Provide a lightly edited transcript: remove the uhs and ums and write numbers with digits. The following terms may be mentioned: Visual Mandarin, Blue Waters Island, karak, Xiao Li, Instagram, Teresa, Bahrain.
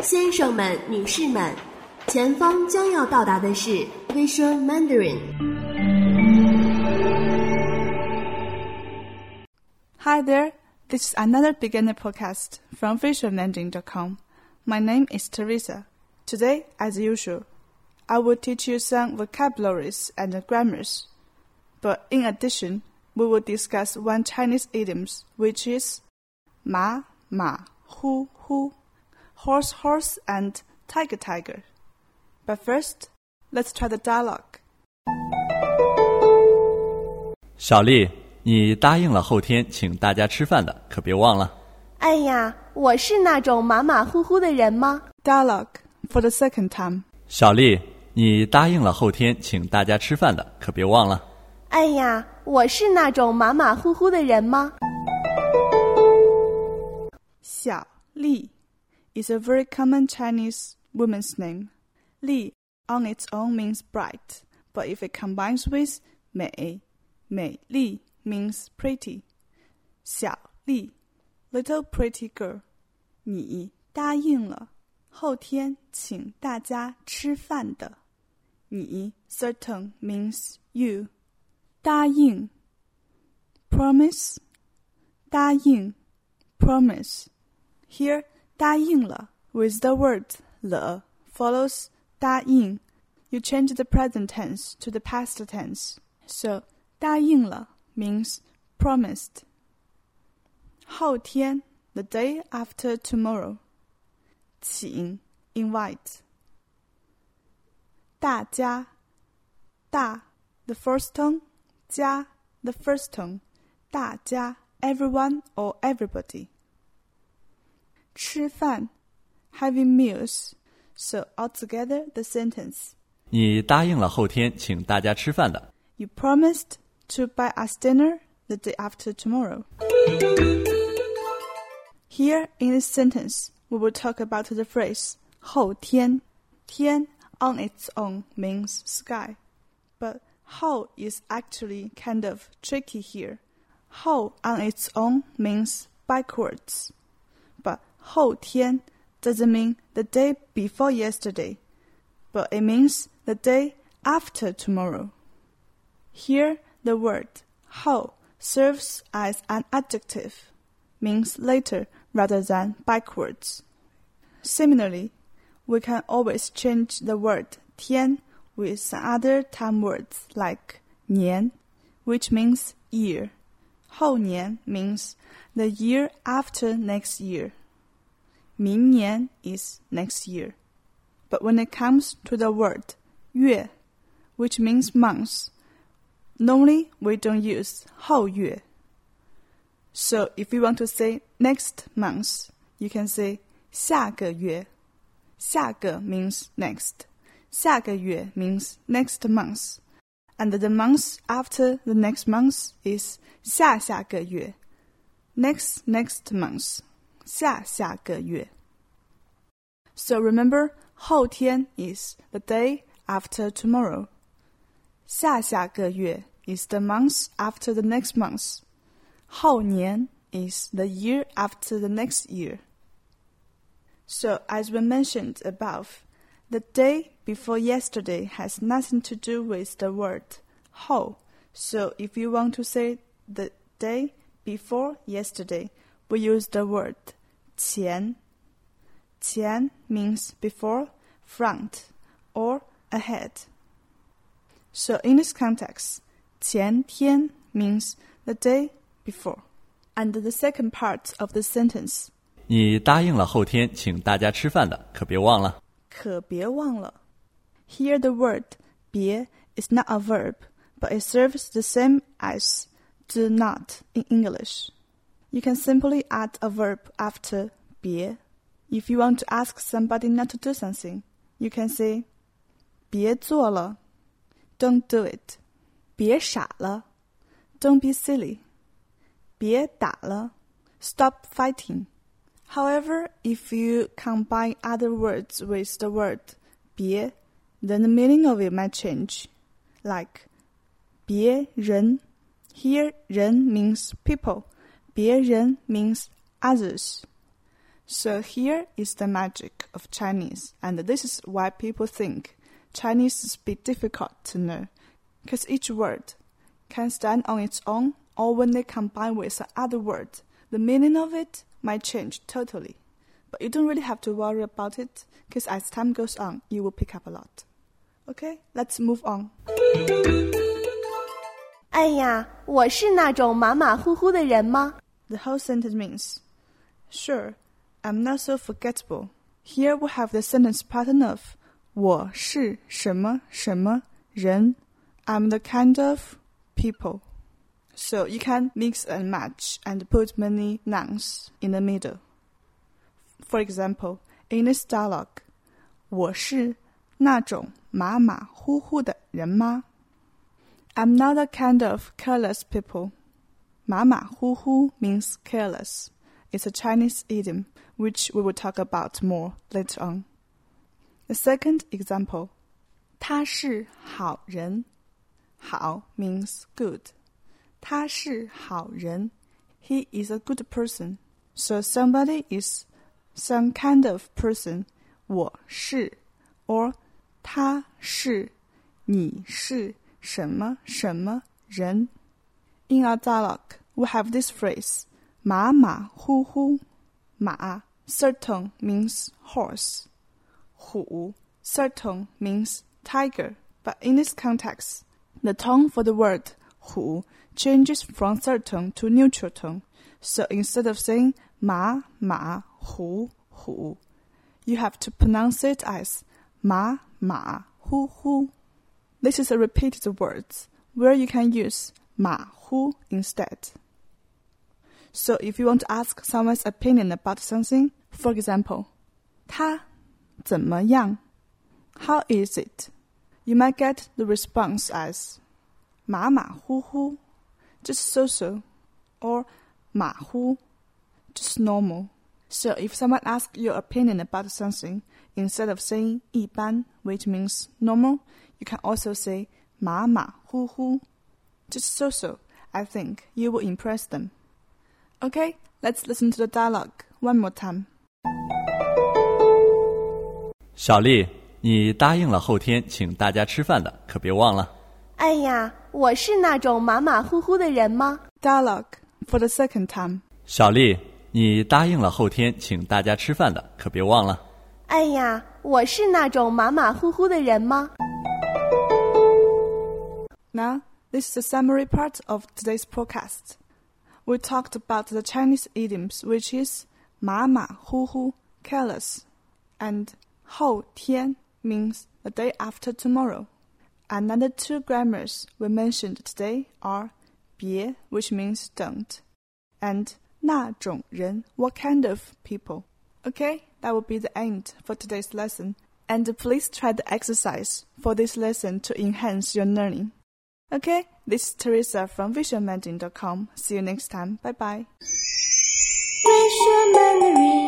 先生们、女士们，前方将要到达的是 Visual Mandarin。Hi there, this is another beginner podcast from visualmandarin.com. My name is Teresa. Today, as usual, I will teach you some vocabularies and grammars. But in addition, we will discuss one Chinese idiom, which is 马马虎虎。Horse, horse, and tiger. But first, let's try the dialogue. 小丽，你答应了后天请大家吃饭的，可别忘了。哎呀，我是那种马马虎虎的人吗 ？Dialogue for the second time. 小丽，你答应了后天请大家吃饭的，可别忘了。哎呀，我是那种马马虎虎的人吗？小丽。Is a very common Chinese woman's name. Li on its own means bright, but if it combines with Mei Li means pretty. Xiao Li, little pretty girl. 你答应了后天请大家吃饭的。你 certain means you. 答应 promise. 答应 promise. Here 答应了 with the word 了 follows 答应 you change the present tense to the past tense, so 答应了 means promised. 后天 the day after tomorrow. 请 invite. 大家大 the first tone, 家 the first tone, 大家 everyone or everybody.吃饭 having meals, so altogether the sentence 你答应了后天请大家吃饭的 You promised to buy us dinner the day after tomorrow. Here in this sentence, we will talk about the phrase 后天 天 on its own means sky, but 后 is actually kind of tricky here. 后 on its own means backwards, but 后天 doesn't mean the day before yesterday, but it means the day after tomorrow. Here, the word 后 serves as an adjective, means later rather than backwards. Similarly, we can always change the word 天 with some other time words like 年, which means year. 后年 means the year after next year.明年 is next year. But when it comes to the word 月 which means months, normally we don't use 后月. So if you want to say next month, you can say 下个月. 下个 means next. 下个月 means next month. And the month after the next month is 下下个月. Next month.下下个月 So remember, 后天 is the day after tomorrow. 下下个月 is the month after the next month. 后年 is the year after the next year. So as we mentioned above, the day before yesterday has nothing to do with the word 后. So if you want to say the day before yesterday,We use the word 前 前 means before, front, or ahead. So in this context, 前天 means the day before. And the second part of the sentence 你答应了后天请大家吃饭的，可别忘了。可别忘了 Here the word 别 is not a verb, but it serves the same as do not in English.You can simply add a verb after 别. If you want to ask somebody not to do something, you can say 别做了 don't do it. 别傻了 don't be silly. 别打了 stop fighting. However, if you combine other words with the word 别, then the meaning of it might change. Like 别人 Here 人 means people.别人 means others. So here is the magic of Chinese, and this is why people think Chinese is a bit difficult to know, because each word can stand on its own, or when they combine with another word, the meaning of it might change totally. But you don't really have to worry about it, because as time goes on, you will pick up a lot. Okay, let's move on. 哎呀，我是那种马马虎虎的人吗? The whole sentence means, sure, I'm not so forgettable. Here we have the sentence pattern of 我是什么什么人. I'm the kind of people. So you can mix and match and put many nouns in the middle. For example, in this dialogue, 我是那种马马虎虎的人吗? I'm not the kind of careless people. 马马虎虎 means careless. It's a Chinese idiom, which we will talk about more later on. The second example, 他是好人. 好 means good. 他是好人. He is a good person. So somebody is some kind of person. 我是 or 他是 你是什么什么人. In our dialogue, we have this phrase, 马马虎虎. 马 third tone means horse. 虎 third tone means tiger. But in this context, the tone for the word 虎 changes from third tone to neutral tone. So instead of saying 马马虎虎, you have to pronounce it as 马马虎虎. This is a repeated word where you can use 马虎 instead. So if you want to ask someone's opinion about something, for example, 他怎么样? How is it? You might get the response as 马马虎虎, just so-so, or 马虎, just normal. So if someone asks your opinion about something, instead of saying 一般, which means normal, you can also say 马马虎虎, just so-so. I think you will impress them. Okay, let's listen to the dialogue one more time. 小丽, 你答应了后天请大家吃饭的，可别忘了。 哎呀，我是那种马马虎虎的人吗? Dialogue for the second time. 小丽, 你答应了后天请大家吃饭的，可别忘了。 哎呀，我是那种马马虎虎的人吗? Now, this is the summary part of today's podcast. We talked about the Chinese idioms, which is 马马虎虎, careless, and 后天 means the day after tomorrow. Another two grammars we mentioned today are 别, which means don't, and 那种人, what kind of people. Okay, that will be the end for today's lesson. And please try the exercise for this lesson to enhance your learning. Okay, this is Teresa from visualmandarin.com. See you next time. Bye-bye. Visual Mandarin.